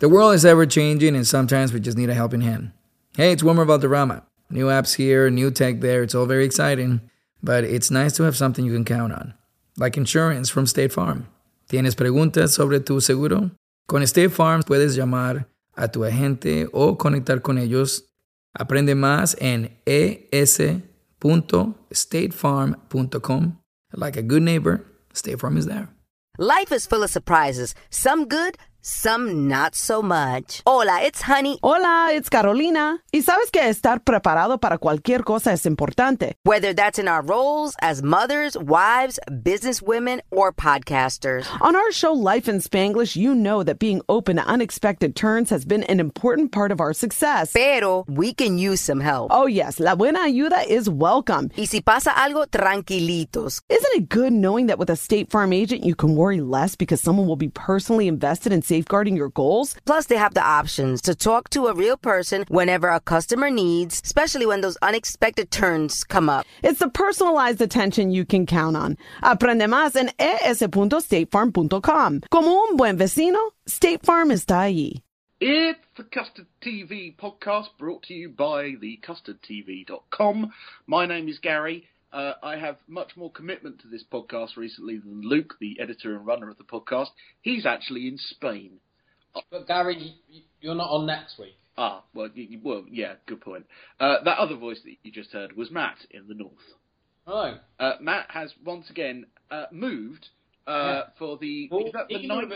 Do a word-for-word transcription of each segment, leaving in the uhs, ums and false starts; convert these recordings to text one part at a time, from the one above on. The world is ever-changing, and sometimes we just need a helping hand. Hey, it's Wilmer Valderrama. New apps here, new tech there, it's all very exciting. But it's nice to have something you can count on. Like insurance from State Farm. ¿Tienes preguntas sobre tu seguro? Con State Farm puedes llamar a tu agente o conectar con ellos. Aprende más en A S dot state farm dot com. Like a good neighbor, State Farm is there. Life is full of surprises. Some good, some not so much. Hola, it's Honey. Hola, it's Carolina. Y sabes que estar preparado para cualquier cosa es importante. Whether that's in our roles as mothers, wives, businesswomen, or podcasters. On our show, Life in Spanglish, you know that being open to unexpected turns has been an important part of our success. Pero we can use some help. Oh yes, la buena ayuda is welcome. Y si pasa algo, tranquilitos. Isn't it good knowing that with a State Farm agent, you can worry less because someone will be personally invested in saving safeguarding your goals? Plus, they have the options to talk to a real person whenever a customer needs, especially when those unexpected turns come up. It's the personalized attention you can count on. Aprende más en A S dot state farm dot com. Como un buen vecino, State Farm está allí. It's the Custard T V podcast brought to you by the custard t v dot com. My name is Gary. Uh, I have much more commitment to this podcast recently than Luke, the editor and runner of the podcast. He's actually in Spain. But Gary, you're not on next week. Ah, well, you, well yeah, good point. Uh, that other voice that you just heard was Matt in the north. Oh. Uh, Matt has once again uh, moved uh, yeah. for the, well, the, ninth,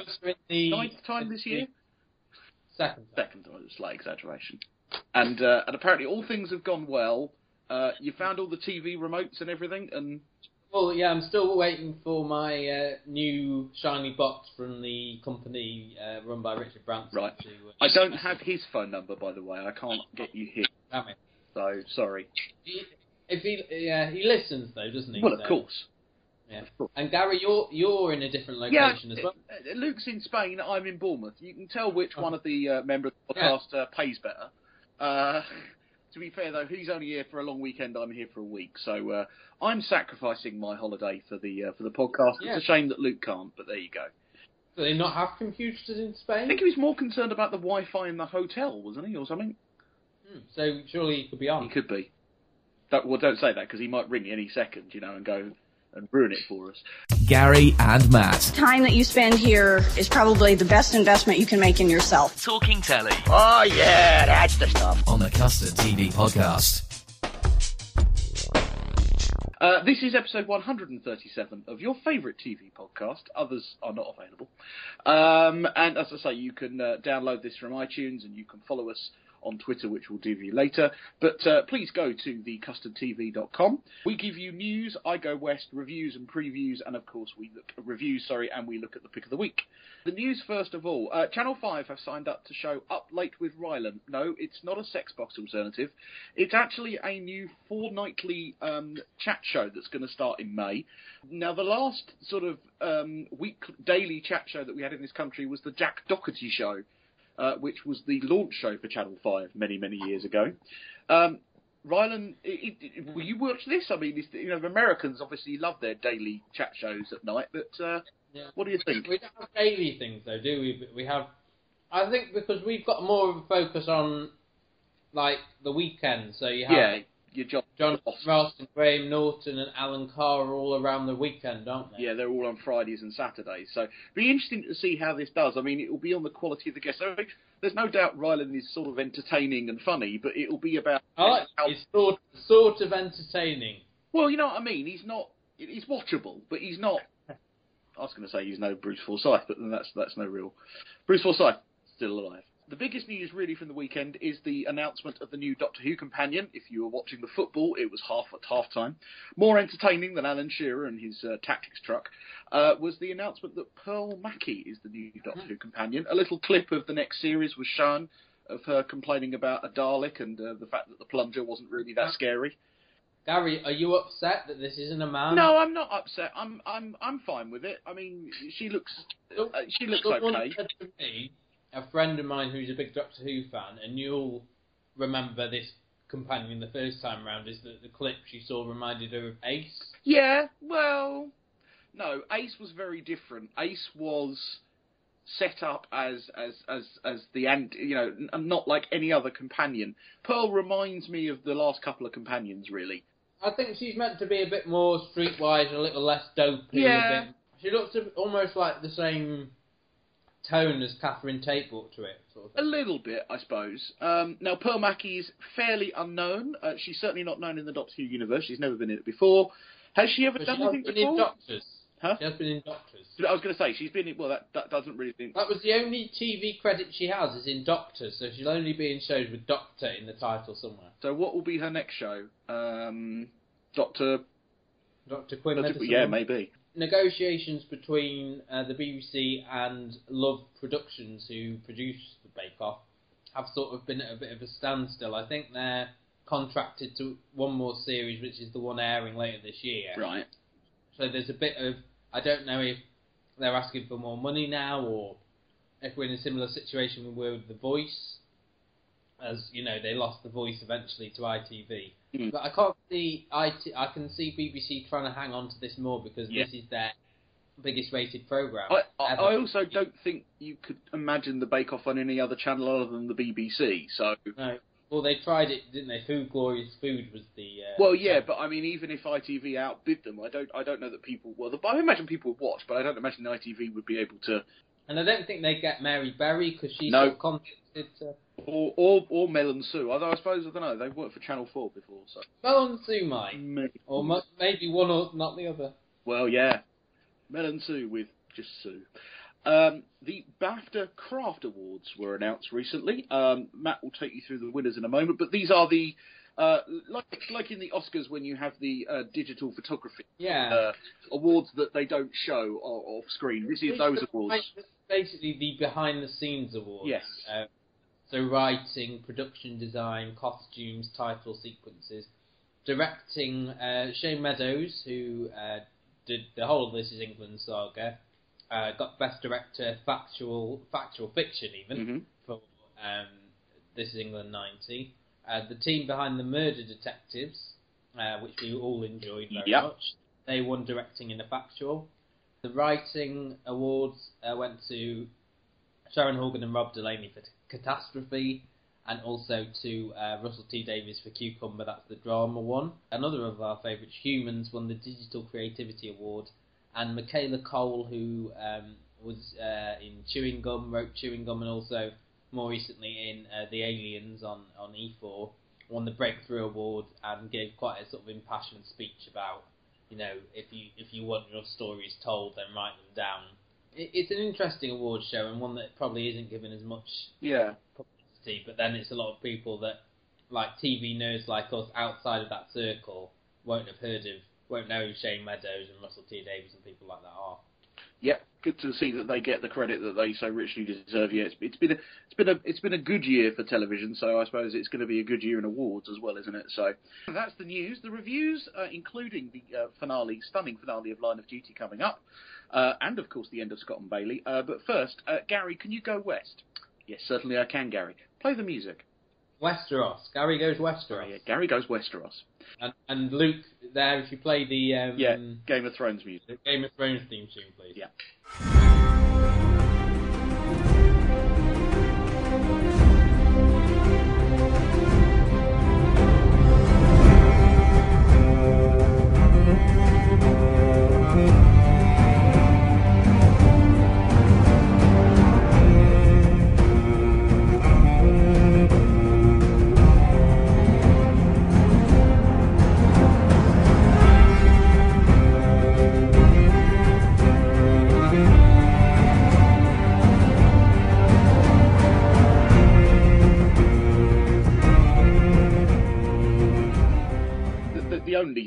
the ninth time the, this year? Second time. Second time, a slight exaggeration. And, uh, and apparently all things have gone well. Uh, you found all the T V remotes and everything, and well, yeah, I'm still waiting for my uh, new shiny box from the company uh, run by Richard Branson. Right. To, uh, I don't have his phone number, by the way. I can't get you his. Damn it. So sorry. He, if he, yeah, he listens though, doesn't he? Well, of so, course. Yeah. Of course. And Gary, you're you're in a different location yeah, as well. It, Luke's in Spain. I'm in Bournemouth. You can tell which oh. one of the uh, members of the podcast yeah. uh, pays better. Uh, To be fair, though, he's only here for a long weekend. I'm here for a week, so uh, I'm sacrificing my holiday for the uh, for the podcast. Yeah. It's a shame that Luke can't, but there you go. Do they not have computers in Spain? I think he was more concerned about the Wi-Fi in the hotel, wasn't he, or something? Hmm. So surely he could be on. He could be. Don't, well, don't say that because he might ring any second, you know, and go and ruin it for us. Gary and Matt. The time that you spend here is probably the best investment you can make in yourself. Talking telly. Oh, yeah, that's the stuff. On the Custard T V podcast. Uh, this is episode one hundred thirty-seven of your favourite T V podcast. Others are not available. Um, and as I say, you can uh, download this from iTunes and you can follow us on Twitter, which we'll give you later. But uh, please go to the custard t v dot com. We give you news, I Go West, reviews and previews, and of course we look at reviews, sorry, and we look at the pick of the week. The news first of all. Uh, Channel five have signed up to show Up Late with Rylan. No, it's not a sex box alternative. It's actually a new fortnightly um, chat show that's going to start in May. Now, the last sort of um, week daily chat show that we had in this country was the Jack Doherty Show, Uh, which was the launch show for Channel five many, many years ago. Um, Rylan, it, it, will you watch this? I mean, it's, you know, Americans obviously love their daily chat shows at night, but uh, yeah. what do you think? We don't have daily things, though, do we? We have, I think, because we've got more of a focus on, like, the weekend. So you have yeah, your John, John Ralston, Graham Norton, and Alan Carr are all around the weekend, aren't they? Yeah, they're all on Fridays and Saturdays. So it'll be interesting to see how this does. I mean, it will be on the quality of the guests. I mean, there's no doubt Rylan is sort of entertaining and funny, but it'll be about I like how it's sort, sort of entertaining. Well, you know what I mean. He's not. He's watchable, but he's not. I was going to say he's no Bruce Forsyth, but then that's that's no real. Bruce Forsyth still alive. The biggest news really from the weekend is the announcement of the new Doctor Who companion. If you were watching the football, it was half at half-time. More entertaining than Alan Shearer and his uh, tactics truck uh, was the announcement that Pearl Mackie is the new Doctor mm-hmm. Who companion. A little clip of the next series was shown of her complaining about a Dalek and uh, the fact that the plunger wasn't really that scary. Gary, are you upset that this isn't a man? No, I'm not upset. I'm I'm I'm fine with it. I mean, she looks uh, she looks okay. A friend of mine who's a big Doctor Who fan, and you'll remember this companion the first time round, is that the clip she saw reminded her of Ace. Yeah, well, no, Ace was very different. Ace was set up as as as as the and you know not like any other companion. Pearl reminds me of the last couple of companions, really. I think she's meant to be a bit more streetwise and a little less dopey. Yeah. She looks almost like the same tone as Catherine Tate brought to it. Sort of a little bit, I suppose. Um, now, Pearl Mackey's fairly unknown. Uh, she's certainly not known in the Doctor Who universe. She's never been in it before. Has she ever but done she anything before? She's been in Doctors. Huh? She has been in Doctors. I was going to say, she's been in... Well, that, that doesn't really... Think... That was the only T V credit she has is in Doctors, so she'll only be in shows with Doctor in the title somewhere. So what will be her next show? Um, Doctor... Doctor Quinn Medicine? Yeah, maybe. Negotiations between uh, the B B C and Love Productions, who produce The Bake Off, have sort of been at a bit of a standstill. I think they're contracted to one more series, which is the one airing later this year. Right. So there's a bit of... I don't know if they're asking for more money now, or if we're in a similar situation we were with The Voice, as you know, they lost The Voice eventually to I T V. Mm. But I can't see I T. I can see B B C trying to hang on to this more because yeah. this is their biggest rated program. I, I, I also don't think you could imagine The Bake Off on any other channel other than the B B C. So. No. Well, they tried it, didn't they? Food Glorious Food was the. Uh, well, yeah, but I mean, even if I T V outbid them, I don't, I don't know that people. Well, the, I imagine people would watch, but I don't imagine I T V would be able to. And I don't think they'd get Mary Berry because she's no. contracted to. Or, or, or Mel and Sue. Although I suppose I don't know, they've worked for Channel four before, so. Mel and Sue might, maybe. Or mu- maybe one or not the other. Well, yeah, Mel and Sue with just Sue. Um, the BAFTA Craft Awards were announced recently. Um, Matt will take you through the winners in a moment, but these are the, uh, like, like in the Oscars when you have the uh, digital photography yeah. uh, awards that they don't show off screen. This is those awards. Basically the behind-the-scenes awards. Yes. Um, so writing, production design, costumes, title sequences. Directing uh, Shane Meadows, who uh, did the whole of This Is England saga. Uh, got Best Director, factual factual fiction even, mm-hmm. for um, This Is England ninety. Uh, the team behind The Murder Detectives, uh, which we all enjoyed very yep. much, they won directing in a factual. The writing awards uh, went to Sharon Horgan and Rob Delaney for t- Catastrophe, and also to uh, Russell T Davies for Cucumber, that's the drama one. Another of our favourites, Humans, won the Digital Creativity Award. And Michaela Cole, who um, was uh, in Chewing Gum, wrote Chewing Gum, and also more recently in uh, The Aliens on, on E four, won the Breakthrough Award and gave quite a sort of impassioned speech about, you know, if you if you want your stories told, then write them down. It, it's an interesting award show and one that probably isn't given as much yeah. publicity, but then it's a lot of people that, like T V nerds like us outside of that circle, won't have heard of. Won't know who Shane Meadows and Russell T Davies and people like that are. Yep, good to see that they get the credit that they so richly deserve. Yeah, it's, it's been a, it's been a, it's been a good year for television. So I suppose it's going to be a good year in awards as well, isn't it? So that's the news. The reviews, uh, including the uh, finale, stunning finale of Line of Duty coming up, uh, and of course the end of Scott and Bailey. Uh, but first, uh, Gary, can you go west? Yes, certainly I can, Gary. Play the music. Westeros. Gary goes Westeros. Oh, yeah, Gary goes Westeros. And, and Luke, there, if you play the... Um, yeah, Game of Thrones music. The Game of Thrones theme tune, please. Yeah.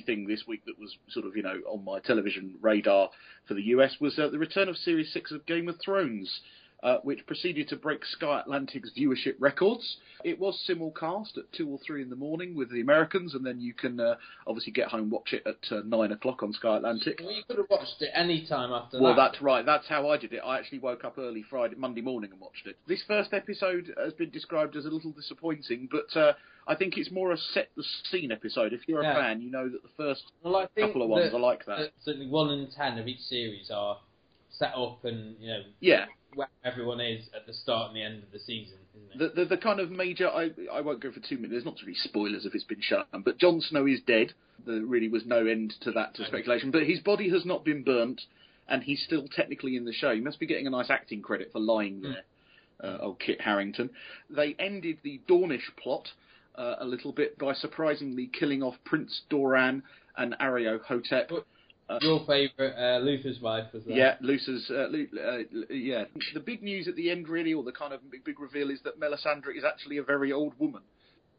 Thing this week that was sort of, you know, on my television radar for the U S was uh, the return of Series six of Game of Thrones, uh, which proceeded to break Sky Atlantic's viewership records. It was simulcast at two or three in the morning with the Americans, and then you can uh, obviously get home, watch it at uh, nine o'clock on Sky Atlantic. Well, you could have watched it any time after well, that. Well, that's right. That's how I did it. I actually woke up early Friday, Monday morning and watched it. This first episode has been described as a little disappointing, but... Uh, I think it's more a set the scene episode. If you're yeah. a fan, you know that the first well, I think couple of ones that, are like that. Certainly, one and ten of each series are set up, and you know, yeah, where everyone is at the start and the end of the season, isn't it? The, the, the kind of major, I, I won't go for too many, there's not really spoilers if it's been shown, but Jon Snow is dead. There really was no end to that, to speculation. But his body has not been burnt, and he's still technically in the show. He must be getting a nice acting credit for lying there, mm. uh, old Kit Harington. They ended the Dornish plot uh, a little bit by surprisingly killing off Prince Doran and Ariohotep. But- Uh, Your favourite, uh, Luther's wife, was that? Yeah, Luther's, uh, uh, yeah. The big news at the end, really, or the kind of big, big reveal, is that Melisandre is actually a very old woman.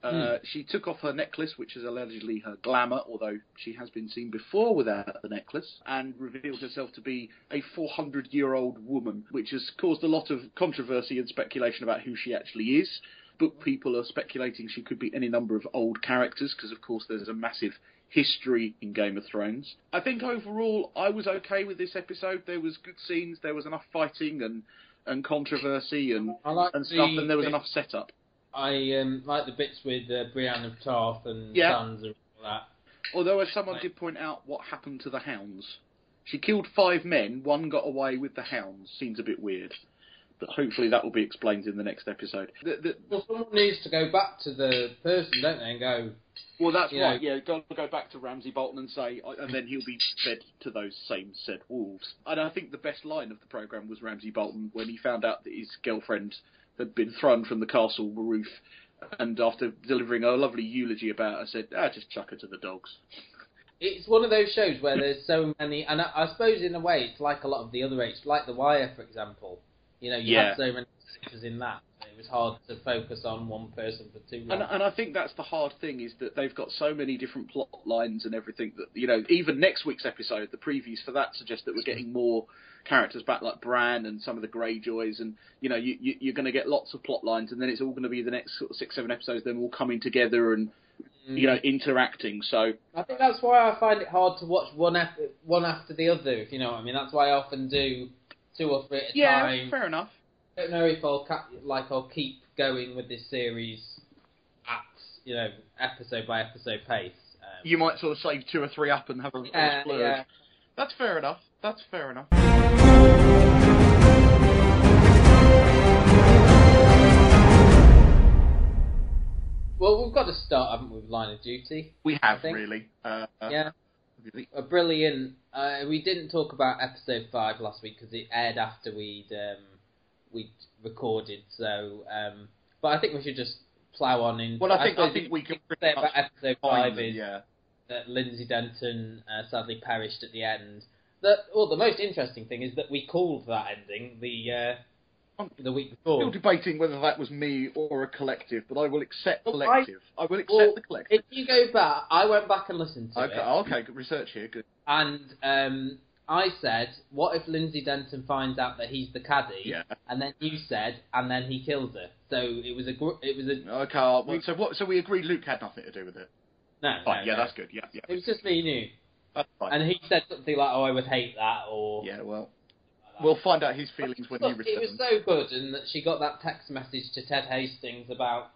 Uh, mm. She took off her necklace, which is allegedly her glamour, although she has been seen before without the necklace, and revealed herself to be a four hundred year old woman, which has caused a lot of controversy and speculation about who she actually is. Book people are speculating she could be any number of old characters, because, of course, there's a massive history in Game of Thrones. I think overall I was okay with this episode. There was good scenes, there was enough fighting and, and controversy and, like and stuff, and there was bit, enough setup. I um, like the bits with uh, Brienne of Tarth and yeah. Sansa and all that. Although, as someone like, did point out, what happened to the hounds? She killed five men, one got away with the hounds. Seems a bit weird. But hopefully that will be explained in the next episode. The, the, well, someone needs to go back to the person, don't they, and go... Well, that's right, know. yeah, go, go back to Ramsay Bolton and say... And then he'll be fed to those same said wolves. And I think the best line of the programme was Ramsay Bolton when he found out that his girlfriend had been thrown from the castle roof, and after delivering a lovely eulogy about her, said, ah, just chuck her to the dogs. It's one of those shows where there's so many... And I, I suppose, in a way, it's like a lot of the other H, like The Wire, for example. You know, you yeah. had so many characters in that. It was hard to focus on one person for too long. And, and I think that's the hard thing, is that they've got so many different plot lines and everything that, you know, even next week's episode, the previews for that suggest that we're getting more characters back, like Bran and some of the Greyjoys, and, you know, you, you, you're going to get lots of plot lines, and then it's all going to be the next sort of six, seven episodes, them all coming together and, mm. you know, interacting. So I think that's why I find it hard to watch one, ep- one after the other, if you know what I mean. That's why I often do... Two or three at a yeah, time. Yeah, fair enough. I don't know if I'll ca- like I'll keep going with this series at, you know, episode by episode pace. Um, you might sort of save two or three up and have a little yeah, splurge. Yeah. That's fair enough. That's fair enough. Well, we've got to start, haven't we, with Line of Duty? We have, really. Uh, yeah. A brilliant. Uh, we didn't talk about episode five last week because it aired after we'd um, we'd recorded. So, um, but I think we should just plough on in. Well, I think I, I think we can say about episode five is yeah. that Lindsay Denton uh, sadly perished at the end. That well, the most interesting thing is that we called that ending the uh, the week before. Still debating whether that was me or a collective, but I will accept well, collective. I, I will accept well, the collective. If you go back, I went back and listened to okay, it. Okay, good research here. Good. And um, I said, what if Lindsay Denton finds out that he's the caddy? Yeah. And then you said, and then he kills her. So it was a... Gr- it was a okay, well, so what? So we agreed Luke had nothing to do with it? No. Fine, no, yeah, no. That's good. Yeah, yeah. It was just me and you. That's fine. And he said something like, oh, I would hate that, or... Yeah, well, like we'll find out his feelings when he returns. It was so good, and that she got that text message to Ted Hastings about...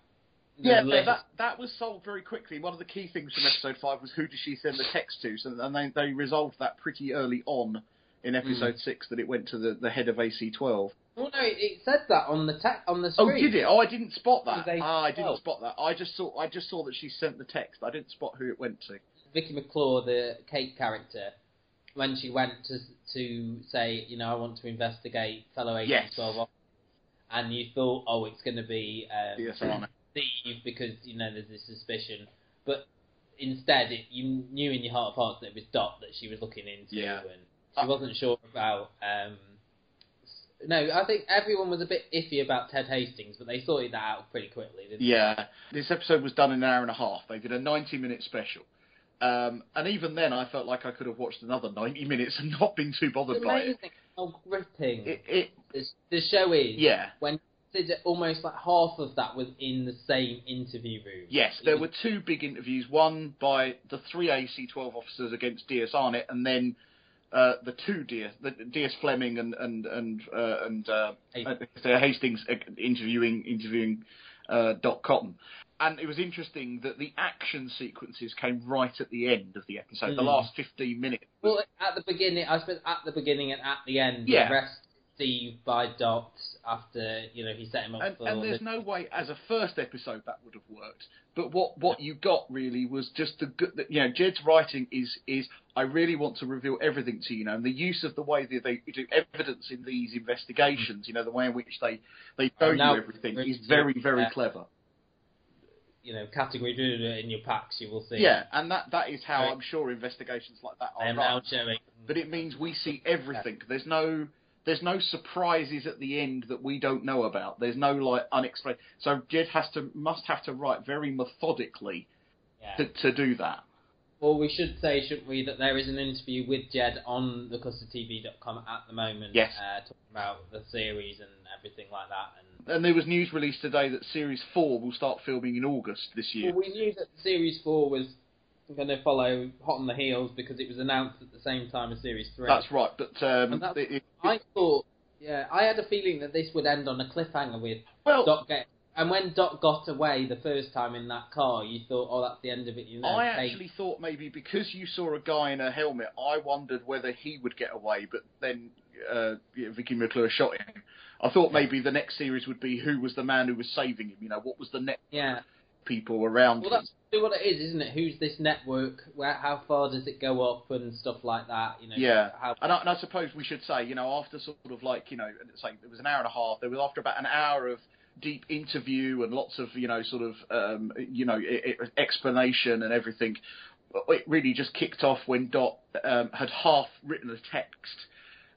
Yeah, but that that was solved very quickly. One of the key things from episode five was who did she send the text to, so, and they, they resolved that pretty early on in episode mm. six, that it went to the, the head of A C twelve. Well, no, it, it said that on the te- on the screen. Oh, did it? Oh, I didn't spot that. Ah, I didn't spot that. I just saw I just saw that she sent the text. I didn't spot who it went to. Vicky McClure, the Kate character, when she went to to say, you know, I want to investigate fellow A C twelve yes. officers, and you thought, oh, it's going to be um, yes, I know. Steve, because, you know, there's this suspicion, but instead it, you knew in your heart of hearts that it was Dot that she was looking into, yeah. and she wasn't sure about... Um, no, I think everyone was a bit iffy about Ted Hastings, but they sorted that out pretty quickly, didn't yeah. they? Yeah, this episode was done in an hour and a half. They did a ninety minute special. Um, and even then, I felt like I could have watched another ninety minutes and not been too bothered it's by it. It's amazing how gripping it, it, this, this show is. Yeah. When Did almost like half of that was in the same interview room. Yes, there were two big interviews, one by the three A C twelve officers against D S Arnett, and then uh, the two D S, the D S Fleming and and and uh, and uh, Hastings interviewing interviewing uh, Doc Cotton. And it was interesting that the action sequences came right at the end of the episode, mm. the last fifteen minutes. Well, at the beginning, I suppose, at the beginning and at the end, yeah. the rest. Steve by Docs after, you know, he set him up and, for... And there's the... no way, as a first episode, that would have worked. But what, what you got, really, was just the good... The, you know, Jed's writing is, is, I really want to reveal everything to you, you know, and the use of the way that they do evidence in these investigations, you know, the way in which they, they show you everything is very, very uh, clever. You know, category in your packs, you will see. Yeah, and that, that is how right. I'm sure investigations like that are run. But it means we see everything. Yeah. There's no... There's no surprises at the end that we don't know about. There's no like unexplained. So Jed has to must have to write very methodically yeah. to to do that. Well, we should say, shouldn't we, that there is an interview with Jed on the custard t v dot com at the moment. Yes. Uh, talking about the series and everything like that. And, and there was news released today that series four will start filming in August this year. Well, we knew that series four was going to follow hot on the heels because it was announced at the same time as series three. That's right, but um, that's, it, it, I thought, yeah, I had a feeling that this would end on a cliffhanger with well, Doc get, and when Doc got away the first time in that car, you thought, oh, that's the end of it. You know, I Kate. actually thought maybe because you saw a guy in a helmet, I wondered whether he would get away, but then uh, yeah, Vicky McClure shot him. I thought maybe the next series would be who was the man who was saving him. You know, what was the next? Yeah. People around. Well, that's what it is, isn't it? Who's this network? Where, how far does it go up and stuff like that? You know. Yeah. How... And, I, and I suppose we should say, you know, after sort of like, you know, it's like it was an hour and a half. There was after about an hour of deep interview and lots of, you know, sort of, um, you know, it, it, explanation and everything. It really just kicked off when Dot um, had half written a text.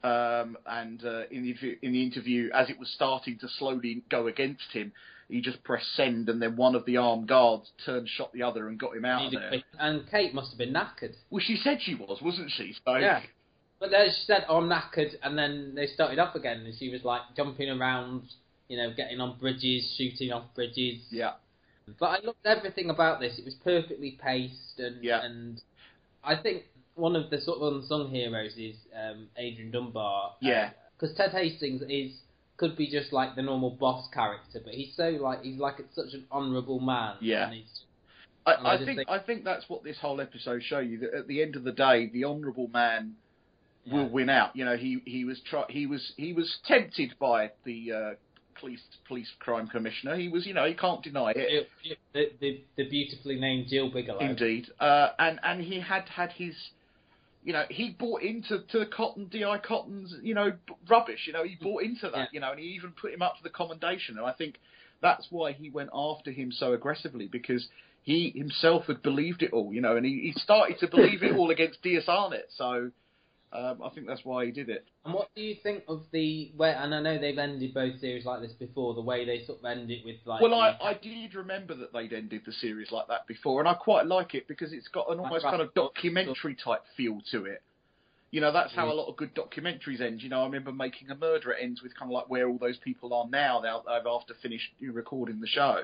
Um, and uh, in, the, in the interview, as it was starting to slowly go against him, he just pressed send, and then one of the armed guards turned, shot the other, and got him out of there. And Kate must have been knackered. Well, she said she was, wasn't she? So... Yeah. But then she said, oh, I'm knackered, and then they started up again, and she was, like, jumping around, you know, getting on bridges, shooting off bridges. Yeah. But I loved everything about this. It was perfectly paced, and, yeah. and I think... One of the sort of unsung heroes is um, Adrian Dunbar. Yeah. Because Ted Hastings is could be just like the normal boss character, but he's so like he's like such an honourable man. Yeah. And he's, I, and I, I think, think I think that's what this whole episode shows you, that at the end of the day, the honourable man yeah. will win out. You know, he he was try, he was he was tempted by the uh, police police crime commissioner. He was, you know, he can't deny it. it, it the, the the beautifully named Jill Bigelow. Indeed. Uh, and and he had had his. You know, he bought into to Cotton, D I Cotton's, you know, rubbish. You know, he bought into that, yeah. you know, and he even put him up for the commendation. And I think that's why he went after him so aggressively, because he himself had believed it all, you know, and he, he started to believe it all against D S Arnett. So um, I think that's why he did it. And what do you think of the way, and I know they've ended both series like this before, the way they sort of end it with like... Well, I, I did remember that they'd ended the series like that before, and I quite like it because it's got an almost kind of documentary-type feel to it. You know, that's how a lot of good documentaries end. You know, I remember Making a Murderer ends with kind of like where all those people are now, they've after finished recording the show.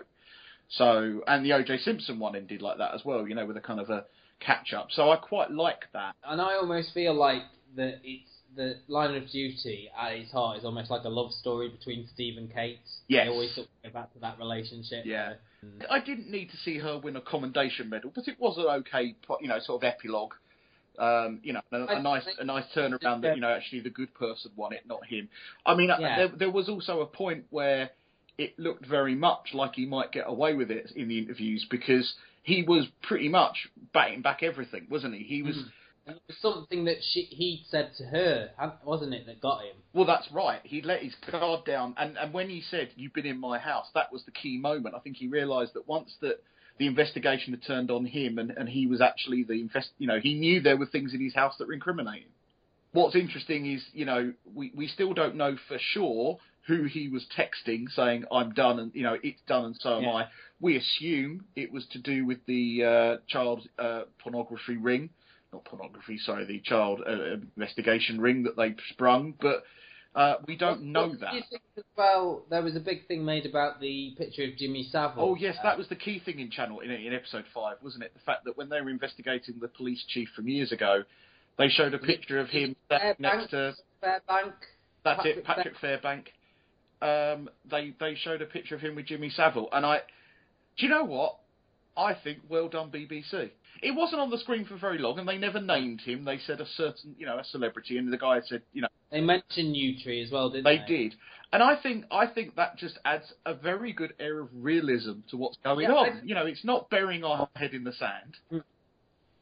So, and the O J Simpson one ended like that as well, you know, with a kind of a catch-up. So I quite like that. And I almost feel like that it's... The Line of Duty at its heart is almost like a love story between Steve and Kate. Yes. They always sort of go back to that relationship. Yeah. And... I didn't need to see her win a commendation medal, but it was an okay, you know, sort of epilogue. Um, you know, a, a nice a nice turnaround that, you know, actually the good person won it, not him. I mean, yeah. there, there was also a point where it looked very much like he might get away with it in the interviews because he was pretty much batting back everything, wasn't he? He was... Mm. And it was something that she, he said to her, wasn't it, that got him? Well, that's right. He let his guard down. And, and when he said, you've been in my house, that was the key moment. I think he realised that once that the investigation had turned on him and, and he was actually the invest, you know, he knew there were things in his house that were incriminating. What's interesting is, you know, we, we still don't know for sure who he was texting saying, I'm done and, you know, it's done and so am yeah. I. We assume it was to do with the uh, child uh, pornography ring. Not pornography, sorry, the child uh, investigation ring that they sprung, but uh, we don't well, know that. You think as well, there was a big thing made about the picture of Jimmy Savile. Oh yes, uh, that was the key thing in Channel in, in episode five, wasn't it? The fact that when they were investigating the police chief from years ago, they showed a picture of him Fairbank, next to Fairbank. That's Patrick it, Patrick Fairbank. Fairbank. Um, they they showed a picture of him with Jimmy Savile, and I, do you know what? I think well done, B B C. It wasn't on the screen for very long, and they never named him. They said a certain, you know, a celebrity, and the guy said, you know, They mentioned Newtree as well, didn't they? They did. And I think I think that just adds a very good air of realism to what's going yeah, on. You know, it's not burying our head in the sand.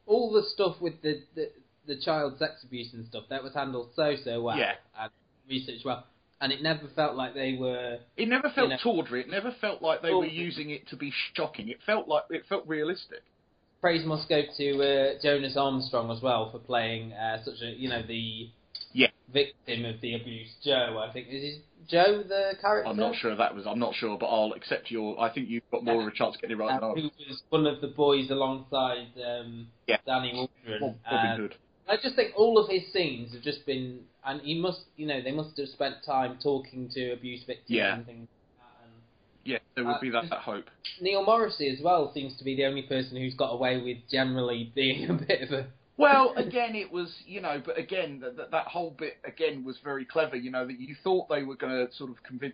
All the stuff with the, the the child sex abuse and stuff, that was handled so, so well. Yeah. And researched well. And it never felt like they were... It never felt you know, tawdry. It never felt like they tawdry. were using it to be shocking. It felt like it felt realistic. Praise must go to uh, Jonas Armstrong as well for playing uh, such a, you know, the... Yeah. Victim of the abuse, Joe. I think is Joe the character. I'm not sure that was. I'm not sure, but I'll accept your. I think you've got more yeah. of a chance of getting it right uh, than I. Who was one of the boys alongside um, yeah. Danny Waldron. Well, uh, good. I just think all of his scenes have just been, and he must, you know, they must have spent time talking to abuse victims yeah. and things like that. And, yeah, there would uh, be that, that hope. Neil Morrissey as well seems to be the only person who's got away with generally being a bit of a. Well, again, it was, you know, but again, th- that whole bit, again, was very clever, you know, that you thought they were going to sort of convince...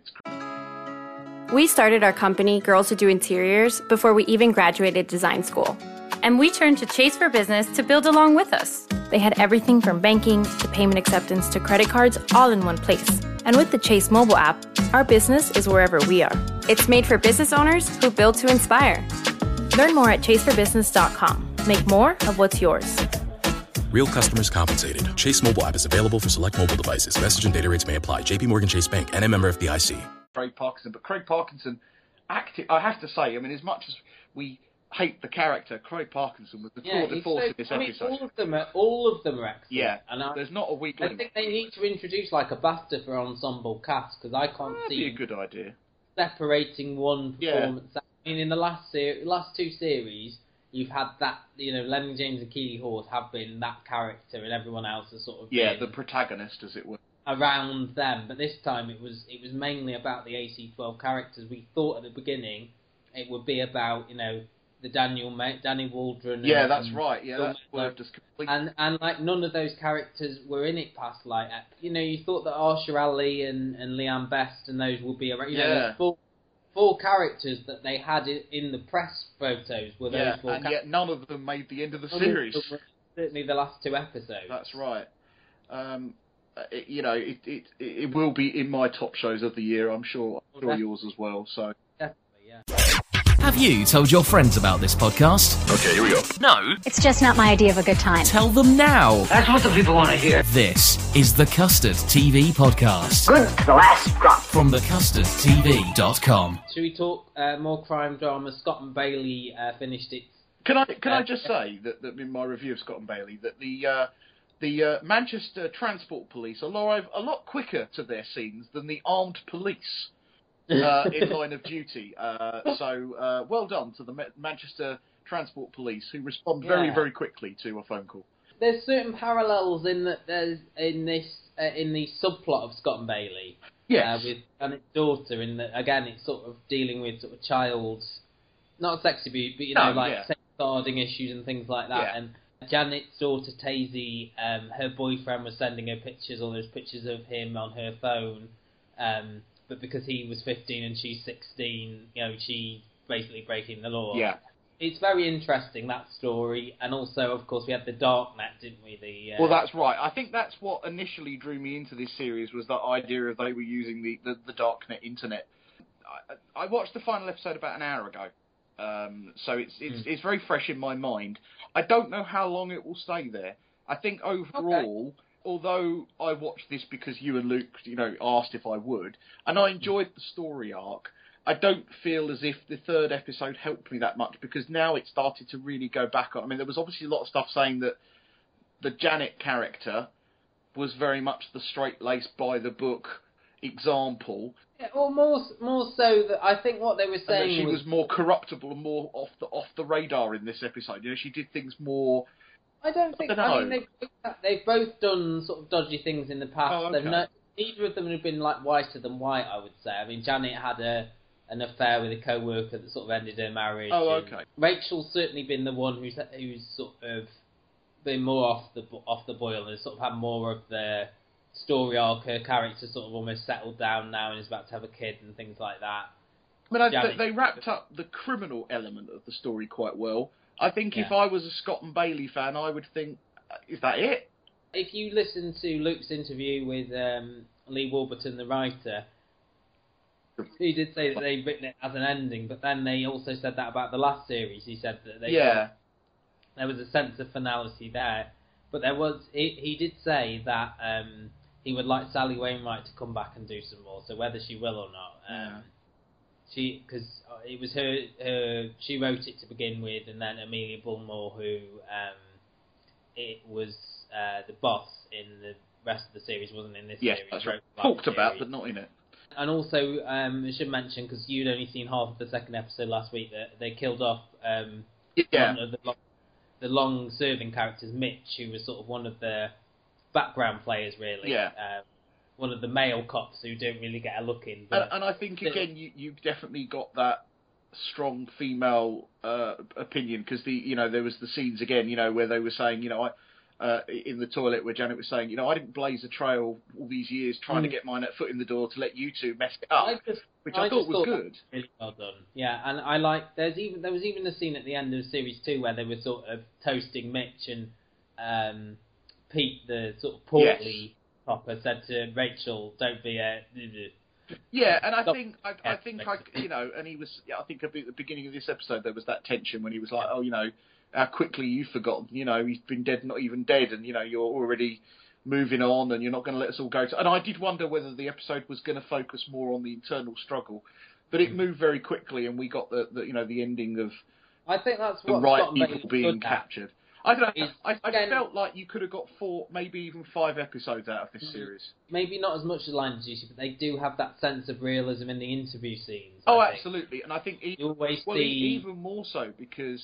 We started our company, Girls Who Do Interiors, before we even graduated design school. And we turned to Chase for Business to build along with us. They had everything from banking to payment acceptance to credit cards all in one place. And with the Chase mobile app, our business is wherever we are. It's made for business owners who build to inspire. Learn more at chase for business dot com. Make more of what's yours. Real customers compensated. Chase mobile app is available for select mobile devices. Message and data rates may apply. J P Morgan Chase Bank, N A member F D I C. Craig Parkinson, but Craig Parkinson acted, I have to say, I mean, as much as we hate the character, Craig Parkinson was the yeah, tour de force so, in this I mean, episode. All of them are, all of them are excellent. Yeah, and I, there's not a weak link. I think they need to introduce like a BAFTA for ensemble cast, because I can't That'd see be a good idea. Separating one performance. Yeah. I mean, in the last ser- last two series, you've had that, you know, Lennon James and Keeley Hawes have been that character, and everyone else has sort of yeah, been the protagonist, as it were, around them. But this time, it was it was mainly about the A C twelve characters. We thought at the beginning it would be about, you know, the Daniel Ma- Danny Waldron. Yeah, and, that's right. Yeah, that's worked as complete. And and like none of those characters were in it past like you know you thought that Arshar Ali and and Leanne Best and those would be around. You yeah. know, full, Four characters that they had in the press photos were those yeah, four and characters. Yet none of them made the end of the none series. Of them were certainly the last two episodes. That's right. Um, it, you know, it, it it will be in my top shows of the year, I'm sure. I'm sure yours as well. So definitely, yeah. Have you told your friends about this podcast? Okay, here we go. No. It's just not my idea of a good time. Tell them now. That's what the people want to hear. This is the Custard T V podcast. Good to the last drop. From the custard t v dot com. Should we talk uh, more crime drama? Scott and Bailey uh, finished it. Can I can uh, I just say that, that in my review of Scott and Bailey that the uh, the uh, Manchester Transport Police arrive a lot quicker to their scenes than the armed police. uh, in Line of Duty. Uh, so, uh, well done to the Ma- Manchester Transport Police, who respond yeah. very, very quickly to a phone call. There's certain parallels in that there's in this uh, in the subplot of Scott and Bailey. Yes. Uh, with Janet's daughter, in that again, it's sort of dealing with sort of child, not sex abuse, but you know, no, like yeah. safeguarding issues and things like that. Yeah. And Janet's daughter Taisy, um, her boyfriend was sending her pictures, all those pictures of him on her phone. Um, But because he was fifteen and she's sixteen, you know, she's basically breaking the law. Yeah. It's very interesting, that story. And also, of course, we had the Darknet, didn't we? The uh... Well, that's right. I think that's what initially drew me into this series, was that idea of they were using the, the, the Darknet internet. I, I watched the final episode about an hour ago. Um, so it's it's, mm. it's very fresh in my mind. I don't know how long it will stay there. I think overall... Okay. Although I watched this because you and Luke, you know, asked if I would, and I enjoyed the story arc, I don't feel as if the third episode helped me that much, because now it started to really go back on. I mean, there was obviously a lot of stuff saying that the Janet character was very much the straight-laced, by-the-book example. Yeah, or more, more so that I think what they were saying was... she was more corruptible and more off the, off the radar in this episode. You know, she did things more... I don't think. I, don't I mean, they've both, they've both done sort of dodgy things in the past. Oh, okay. no, neither of them have been like whiter than white, I would say. I mean, Janet had a an affair with a co-worker that sort of ended her marriage. Oh, okay. Rachel's certainly been the one who's who's sort of been more off the off the boil and sort of had more of the story arc. Her character sort of almost settled down now and is about to have a kid and things like that. But I mean, Janet, they wrapped up the criminal element of the story quite well. I think yeah. if I was a Scott and Bailey fan, I would think, is that it? if you listen to Luke's interview with um, Lee Warburton, the writer, he did say that they'd written it as an ending, but then they also said that about the last series. He said that they yeah. there was a sense of finality there. But there was, he, he did say that um, he would like Sally Wainwright to come back and do some more, so whether she will or not. Um, yeah. She, because it was her, her, she wrote it to begin with, and then Amelia Bullmore, who um, it was uh, the boss in the rest of the series, wasn't in this yes, series. Yes, right. Talked about, series. But not in it. And also, um, I should mention, because you'd only seen half of the second episode last week, that they killed off um, yeah. one of the, long, the long-serving characters, Mitch, who was sort of one of the background players, really. Yeah. Um, one of the male cops who don't really get a look in. But and, and I think, again, you, you've definitely got that strong female uh, opinion, because the, you know, there was the scenes, again, you know, where they were saying, you know, I... Uh, in the toilet where Janet was saying, you know, I didn't blaze a trail all these years trying mm. to get mine at foot in the door to let you two mess it up, I just, which I, I thought was thought good. Really well done. Yeah, and I like, there's even, there was even a scene at the end of Series two where they were sort of toasting Mitch, and um, Pete, the sort of portly copper, yes. said to Rachel, don't be a... Yeah, and I think, I, I think I, you know, and he was, I think at the beginning of this episode there was that tension when he was like, oh, you know, how quickly you've forgotten, you know, he's been dead, not even dead, and, you know, you're already moving on and you're not going to let us all go to... And I did wonder whether the episode was going to focus more on the internal struggle, but it moved very quickly and we got the, the you know, the ending of I think that's the what right Scott people Bailey being captured. I don't know, I, I again, felt like you could have got four, maybe even five episodes out of this series. Maybe not as much as Line of Duty, but they do have that sense of realism in the interview scenes. Oh, I absolutely, think. And I think even, well, the... even more so because...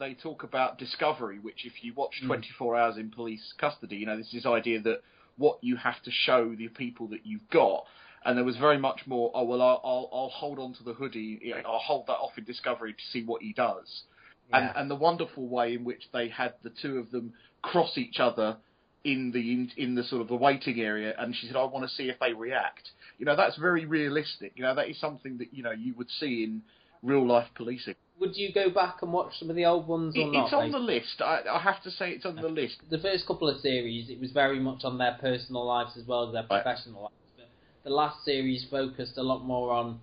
They talk about discovery, which if you watch twenty-four mm. hours in police custody, you know, this is this idea that what you have to show the people that you've got. And there was very much more, oh, well, I'll, I'll, I'll hold on to the hoodie. You know, I'll hold that off in discovery to see what he does. Yeah. And, and the wonderful way in which they had the two of them cross each other in the in, in the sort of the waiting area. And she said, I want to see if they react. You know, that's very realistic. You know, that is something that, you know, you would see in real life policing. Would you go back and watch some of the old ones or it, not? It's on basically? the list. I, I have to say it's on the list. The first couple of series, it was very much on their personal lives as well as their right. professional lives. But the last series focused a lot more on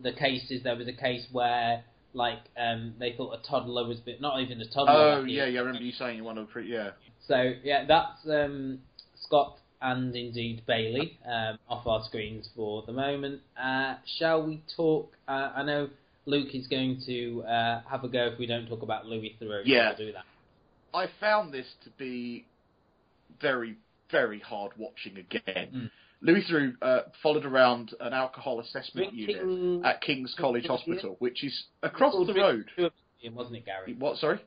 the cases. There was a case where, like, um, they thought a toddler was... Bit, not even a toddler. Oh, yeah, yeah, I remember you saying you wanted to... Yeah. So, yeah, that's um, Scott and, indeed, Bailey um, off our screens for the moment. Uh, shall we talk... Uh, I know... Luke is going to uh, have a go if we don't talk about Louis Theroux. Yeah. We'll do that. I found this to be very, very hard watching again. Mm. Louis Theroux uh, followed around an alcohol assessment Drinking... unit at King's College Hospital, which is across the road. To oblivion, wasn't it, Gary? What, sorry?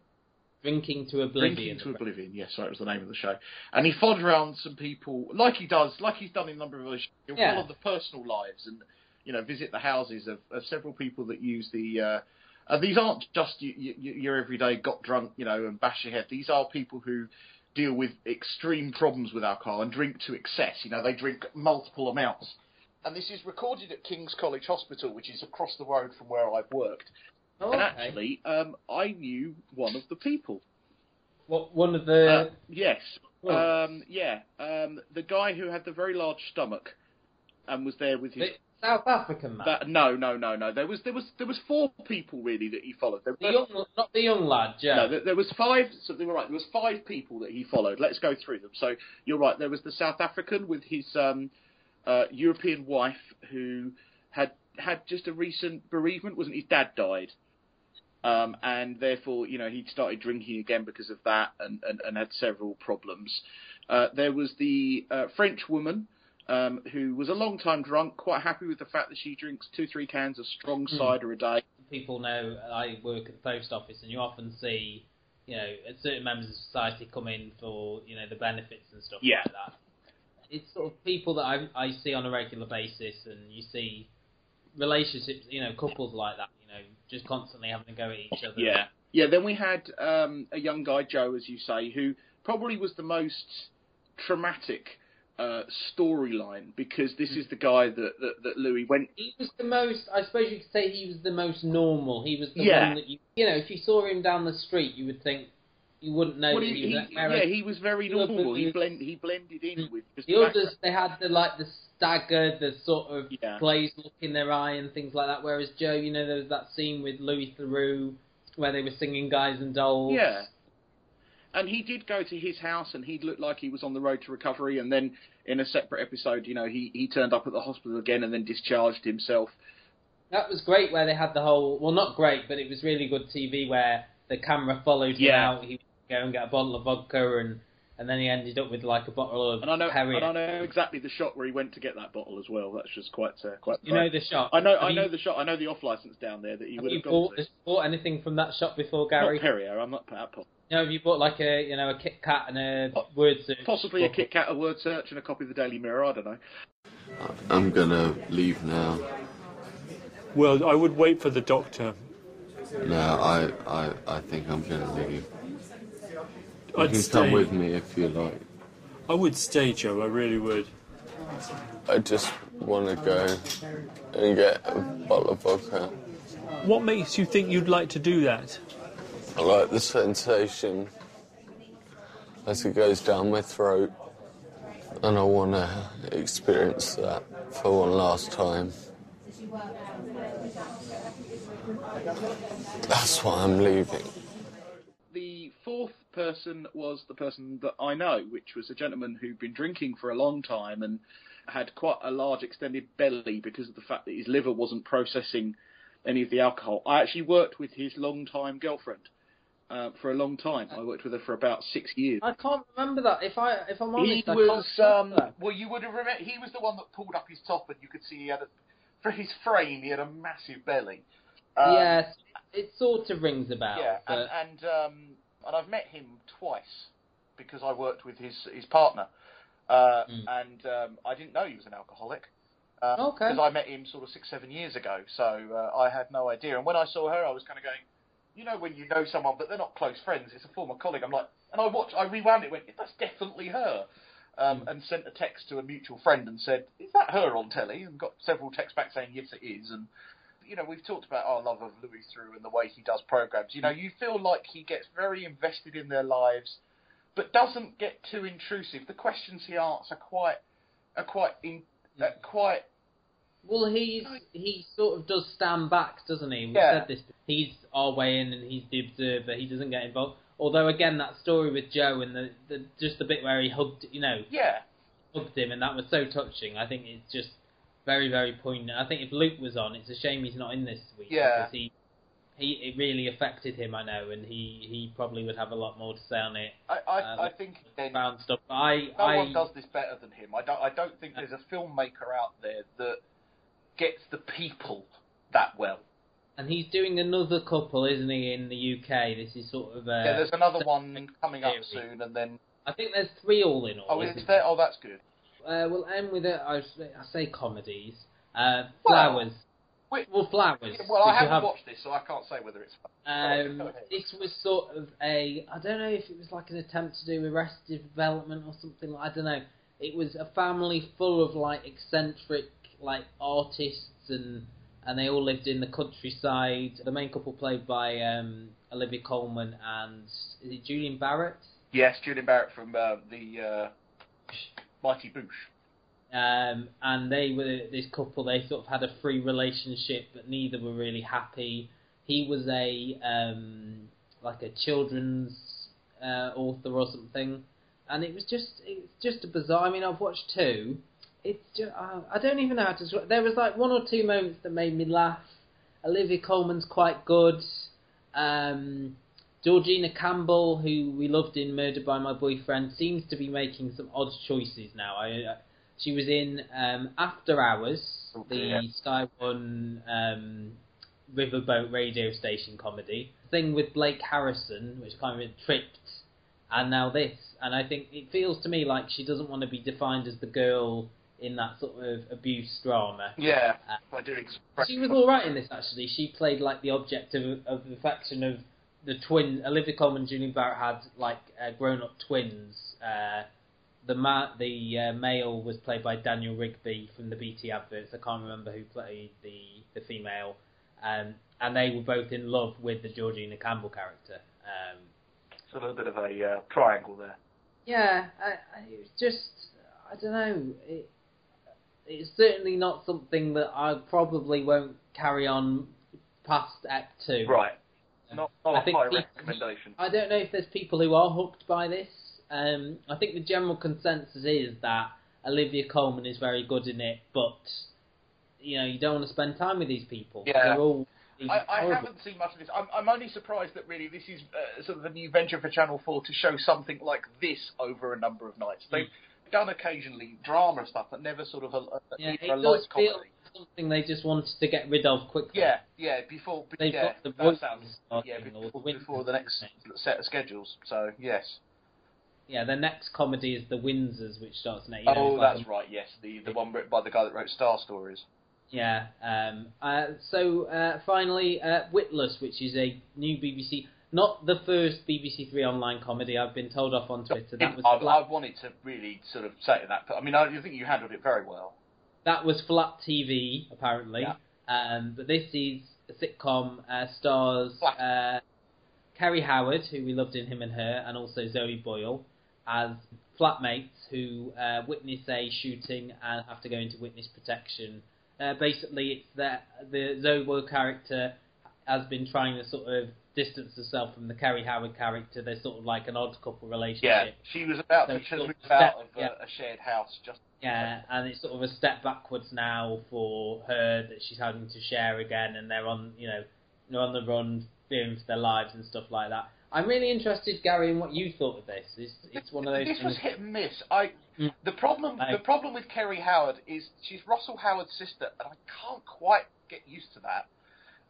Drinking to Oblivion. Drinking to Oblivion, yes, sorry, it was the name of the show. And he followed around some people, like he does, like he's done in a number of other shows. He'll yeah. follow the personal lives and... you know, visit the houses of, of several people that use the... Uh, and these aren't just you, you, your everyday got drunk, you know, and bash your head. These are people who deal with extreme problems with alcohol and drink to excess. You know, they drink multiple amounts. And this is recorded at King's College Hospital, which is across the road from where I've worked. Oh, and okay. actually, um, I knew one of the people. What, one of the... Uh, yes. Oh. Um, yeah. Um, the guy who had the very large stomach and was there with his... It- South African man. That, no, no, no, no. There was there was there was four people really that he followed. There, the young, not the young lad, yeah. No, there, there was five. So they were right. There was five people that he followed. Let's go through them. So you're right. There was the South African with his um, uh, European wife who had had just a recent bereavement. Wasn't his dad died, um, and therefore you know he started drinking again because of that, and, and, and had several problems. Uh, there was the uh, French woman. Um, who was a long-time drunk, quite happy with the fact that she drinks two, three cans of strong cider mm. a day. People know I work at the post office, and you often see, you know, certain members of society come in for, you know, the benefits and stuff yeah. like that. It's sort of people that I, I see on a regular basis, and you see relationships, you know, couples like that, you know, just constantly having to go at each other. Yeah, yeah. Then we had um, a young guy, Joe, as you say, who probably was the most traumatic Uh, storyline, because this is the guy that, that, that Louis went... He was the most, I suppose you could say he was the most normal. He was the yeah. one that, you, you know, if you saw him down the street, you would think, you wouldn't know well, that he, he was American. Yeah, he was very normal. He, blend, he blended in with just the, the others, they had the, like, the stagger, the sort of yeah. glazed look in their eye and things like that, whereas Joe, you know, there was that scene with Louis Theroux where they were singing Guys and Dolls. Yeah. And he did go to his house, and he looked like he was on the road to recovery, and then in a separate episode, you know, he, he turned up at the hospital again and then discharged himself. That was great where they had the whole... Well, not great, but it was really good T V where the camera followed him yeah. out. He would go and get a bottle of vodka, and, and then he ended up with, like, a bottle of... And I know, and I know exactly the shot where he went to get that bottle as well. That's just quite... Uh, quite you fun. know the shot? I know have I know you, the shot. I know the off-licence down there that he would have gone bought, to. Have you bought anything from that shop before, Gary? Not Perrier. I'm not that pop. You know, have you bought, like, a, you know, a Kit Kat and a oh, word search? Possibly a Kit Kat, a word search, and a copy of the Daily Mirror, I don't know. I'm going to leave now. Well, I would wait for the doctor. No, I I, I think I'm going to leave. You I'd can stay. Come with me if you like. I would stay, Joe, I really would. I just want to go and get a bottle of vodka. What makes you think you'd like to do that? I like the sensation as it goes down my throat, and I want to experience that for one last time. That's why I'm leaving. The fourth person was the person that I know, which was a gentleman who'd been drinking for a long time and had quite a large extended belly because of the fact that his liver wasn't processing any of the alcohol. I actually worked with his long-time girlfriend. Uh, for a long time, I worked with her for about six years. I can't remember that. If I, if I'm honest, he I was. Can't remember um, that. Well, you would have remembered. He was the one that pulled up his top, and you could see he had, a, for his frame, he had a massive belly. Um, yes, it sort of rings a bell. Yeah, but... and and, um, and I've met him twice because I worked with his his partner, uh, mm. and um, I didn't know he was an alcoholic. Uh, okay. Because I met him sort of six, seven years ago, so uh, I had no idea. And when I saw her, I was kind of going. You know when you know someone, but they're not close friends. It's a former colleague. I'm like, and I watched, I rewound it, went, that's definitely her, um, and sent a text to a mutual friend and said, is that her on telly? And got several texts back saying, yes, it is. And you know, we've talked about our love of Louis Theroux and the way he does programs. You know, you feel like he gets very invested in their lives, but doesn't get too intrusive. The questions he asks are quite, are quite, in, uh, quite. Well, he's he sort of does stand back, doesn't he? We yeah. said this. He's our way in, and he's the observer. He doesn't get involved. Although, again, that story with Joe and the, the just the bit where he hugged, you know, yeah, hugged him, and that was so touching. I think it's just very, very poignant. I think if Luke was on, it's a shame he's not in this week. Yeah, because he he it really affected him. I know, and he, he probably would have a lot more to say on it. I I, uh, I think then found stuff. But I no I, one does this better than him. I don't I don't think there's a filmmaker out there that. Gets the people that well. And he's doing another couple, isn't he, in the U K? This is sort of... Uh, yeah, there's another one coming up soon, and then... I think there's three all in all. Oh, is there? Oh, that's good. Uh, we'll end with, a, I say comedies, uh, Flowers. Well, well Flowers. Well, I haven't have... watched this, so I can't say whether it's... Um, oh, this was sort of a... I don't know if it was like an attempt to do Arrested Development or something. Like, I don't know. It was a family full of, like, eccentric... like artists, and and they all lived in the countryside. The main couple played by um, Olivia Colman and is it Julian Barrett? Yes, Julian Barrett from uh, the uh, Mighty Boosh. Um, and they were this couple. They sort of had a free relationship, but neither were really happy. He was a um, like a children's uh, author or something, and it was just it's just a bizarre. I mean, I've watched two. It's just, uh, I don't even know how to describe. There was like one or two moments that made me laugh. Olivia Colman's quite good. Um, Georgina Campbell, who we loved in Murder by My Boyfriend, seems to be making some odd choices now. I, uh, she was in um, After Hours, okay, the yeah. Sky One um, riverboat radio station comedy. Thing with Blake Harrison, which kind of tripped, and now this. And I think it feels to me like she doesn't want to be defined as the girl... in that sort of abuse drama. Yeah, uh, I do express. She was all right in this, actually. She played, like, the object of, of the affection of the twin. Olivia Colman and Julian Barrett had, like, uh, grown-up twins. Uh, the ma the uh, male was played by Daniel Rigby from the B T adverts. I can't remember who played the, the female. Um, and they were both in love with the Georgina Campbell character. Um, It's a little bit of a uh, triangle there. Yeah, I, I, it's just, I don't know. It, it's certainly not something that I probably won't carry on past Act two. Right. Not, not I think my people, recommendation. I don't know if there's people who are hooked by this. Um, I think the general consensus is that Olivia Colman is very good in it, but you know, you don't want to spend time with these people. Yeah. They're all I, I haven't seen much of this. I'm, I'm only surprised that really this is uh, sort of a new venture for Channel four to show something like this over a number of nights. They've mm. done occasionally drama stuff, but never sort of a, a, yeah, a light comedy. Like something they just wanted to get rid of quickly. Yeah, yeah, before They've yeah, got the that sounds, yeah, before, the, before the next set of schedules. So, yes. Yeah, the next comedy is The Windsors, which starts in eight years. Oh, that's like right, yes. The, the one written by the guy that wrote Star Stories. Yeah. Um, uh, so uh, finally, uh, Witless, which is a new B B C, not the first B B C Three online comedy. I've been told off on Twitter. That was. I, I wanted to really sort of say to that, but I mean, I think you handled it very well. That was flat T V, apparently. Yeah. Um, but this is a sitcom. Uh, stars uh, Kerry Howard, who we loved in Him and Her, and also Zoe Boyle as flatmates who uh, witness a shooting and have to go into witness protection. Uh, basically, it's that the Zoe Boyle character has been trying to sort of distance herself from the Kerry Howard character. They're sort of like an odd couple relationship. Yeah, she was about so to move out of yeah. a, a shared house. Just yeah, and it's sort of a step backwards now for her that she's having to share again, and they're on, you know, they're on the run, fearing for their lives and stuff like that. I'm really interested, Gary, in what you thought of this. It's, it's one of those. This things. was hit and miss. I mm. the problem no. the problem with Kerry Howard is she's Russell Howard's sister, and I can't quite get used to that.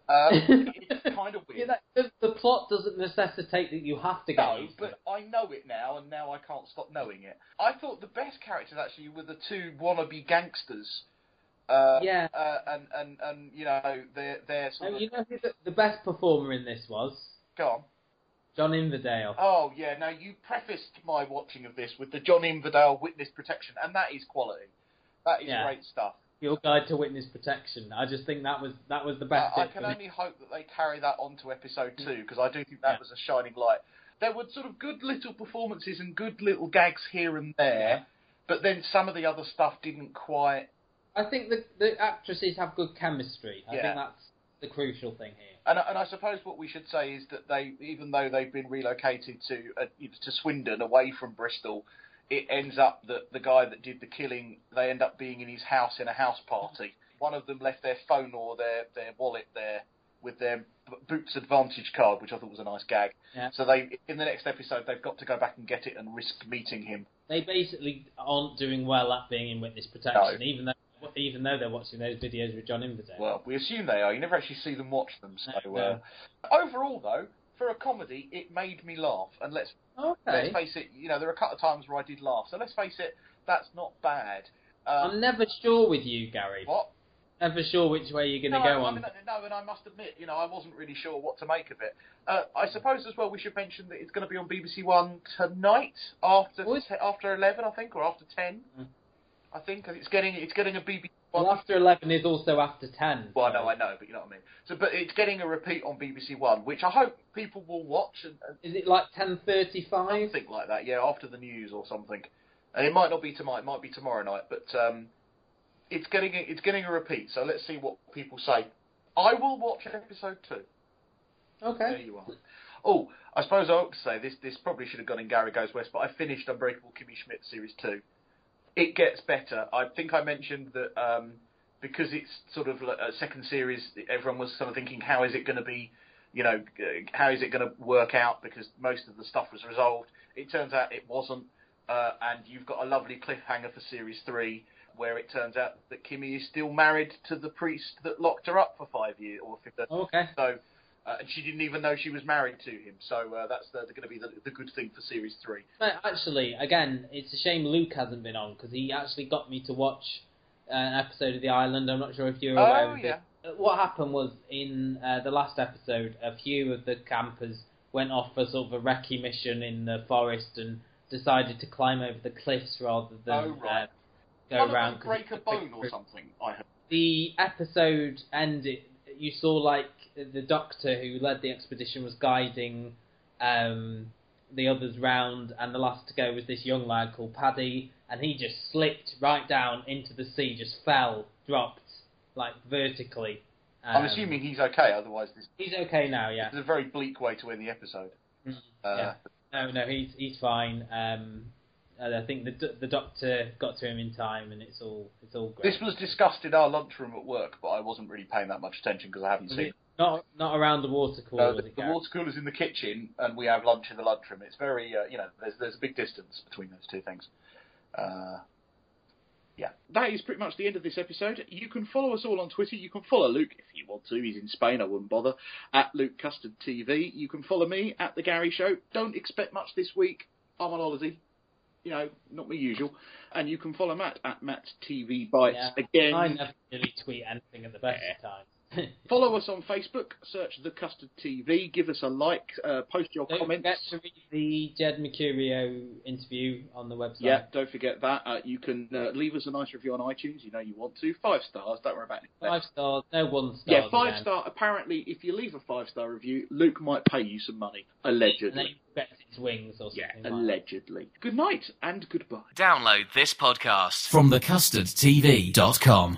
Um, it's kind of weird. Yeah, that, the plot doesn't necessitate that you have to go. No, but I know it now, and now I can't stop knowing it. I thought the best characters actually were the two wannabe gangsters. Uh, yeah, uh, and and and you know they're they're sort and of. You know who the, the best performer in this was? Go on. John Inverdale. Oh, yeah. Now, you prefaced my watching of this with the John Inverdale Witness Protection, and that is quality. That is yeah. great stuff. Your guide to witness protection. I just think that was that was the best. Uh, I can only me. hope that they carry that on to episode two, because I do think that yeah. was a shining light. There were sort of good little performances and good little gags here and there, yeah. but then some of the other stuff didn't quite... I think the, the actresses have good chemistry. I yeah. think that's the crucial thing here. And, and I suppose what we should say is that they, even though they've been relocated to uh, to Swindon, away from Bristol, it ends up that the guy that did the killing, they end up being in his house in a house party. One of them left their phone or their, their wallet there with their Boots Advantage card, which I thought was a nice gag. Yeah. So they, in the next episode, they've got to go back and get it and risk meeting him. They basically aren't doing well at being in witness protection, no. even though... even though they're watching those videos with John Inverdale. Well, we assume they are. You never actually see them watch them. So, no, no. Uh, overall, though, for a comedy, it made me laugh. And let's, okay. let's face it, you know, there are a couple of times where I did laugh. So let's face it, that's not bad. Um, I'm never sure with you, Gary. What? Never sure which way you're going to no, go I, on. I mean, no, and I must admit, you know, I wasn't really sure what to make of it. Uh, I suppose as well we should mention that it's going to be on B B C One tonight after t- after eleven, I think, or after ten. Mm. I think it's getting it's getting a B B C One. Well, after eleven is also after ten. Well, so. no, I know, but you know what I mean. So, but it's getting a repeat on B B C One, which I hope people will watch. And, and is it like ten thirty-five? Something like that, yeah, after the news or something. And it might not be tonight; it might be tomorrow night. But um, it's getting a, it's getting a repeat. So let's see what people say. I will watch episode two. Okay. There you are. Oh, I suppose I ought to say this. This probably should have gone in Gary Goes West, but I finished Unbreakable Kimmy Schmidt series two. It gets better. I think I mentioned that um, because it's sort of a second series, everyone was sort of thinking, how is it going to be, you know, how is it going to work out? Because most of the stuff was resolved. It turns out it wasn't. Uh, and you've got a lovely cliffhanger for series three, where it turns out that Kimmy is still married to the priest that locked her up for five years or fifteen. Okay. So, uh, and she didn't even know she was married to him, so uh, that's going to be the, the good thing for Series three. But actually, again, it's a shame Luke hasn't been on, because he actually got me to watch an episode of The Island. I'm not sure if you're aware oh, of yeah. it. What happened was, in uh, the last episode, a few of the campers went off for sort of a recce mission in the forest and decided to climb over the cliffs rather than oh, right. uh, go One around. Break a bone or something, I heard. The episode ended, you saw, like, the doctor who led the expedition was guiding um, the others round, and the last to go was this young lad called Paddy, and he just slipped right down into the sea, just fell, dropped, like, vertically. Um, I'm assuming he's okay, otherwise... This he's okay now, yeah. It's a very bleak way to end the episode. Mm, uh, yeah. No, no, he's he's fine. Um, and I think the the doctor got to him in time, and it's all it's all great. This was discussed in our lunchroom at work, but I wasn't really paying that much attention because I haven't was seen it. Not not around the water cooler. No, the, the water cooler's in the kitchen, and we have lunch in the lunchroom. It's very, uh, you know, there's there's a big distance between those two things. Uh, yeah. That is pretty much the end of this episode. You can follow us all on Twitter. You can follow Luke if you want to. He's in Spain. I wouldn't bother. At Luke Custard T V. You can follow me at The Gary Show. Don't expect much this week. I'm on holiday. You know, not my usual. And you can follow Matt at Matt's T V Bites yeah, again. I never really tweet anything at the best yeah. of times. Follow us on Facebook, search The Custard T V, give us a like, uh, post your don't comments. Don't forget to read the Jed Mercurio interview on the website. Yeah, don't forget that. Uh, you can uh, leave us a nice review on iTunes, you know you want to. Five stars, don't worry about it. Five stars, no one star. Yeah, five again. star. Apparently, if you leave a five star review, Luke might pay you some money. Allegedly. And then you bet its wings or something. Yeah, allegedly. Like. Good night and goodbye. Download this podcast from the custard t v dot com.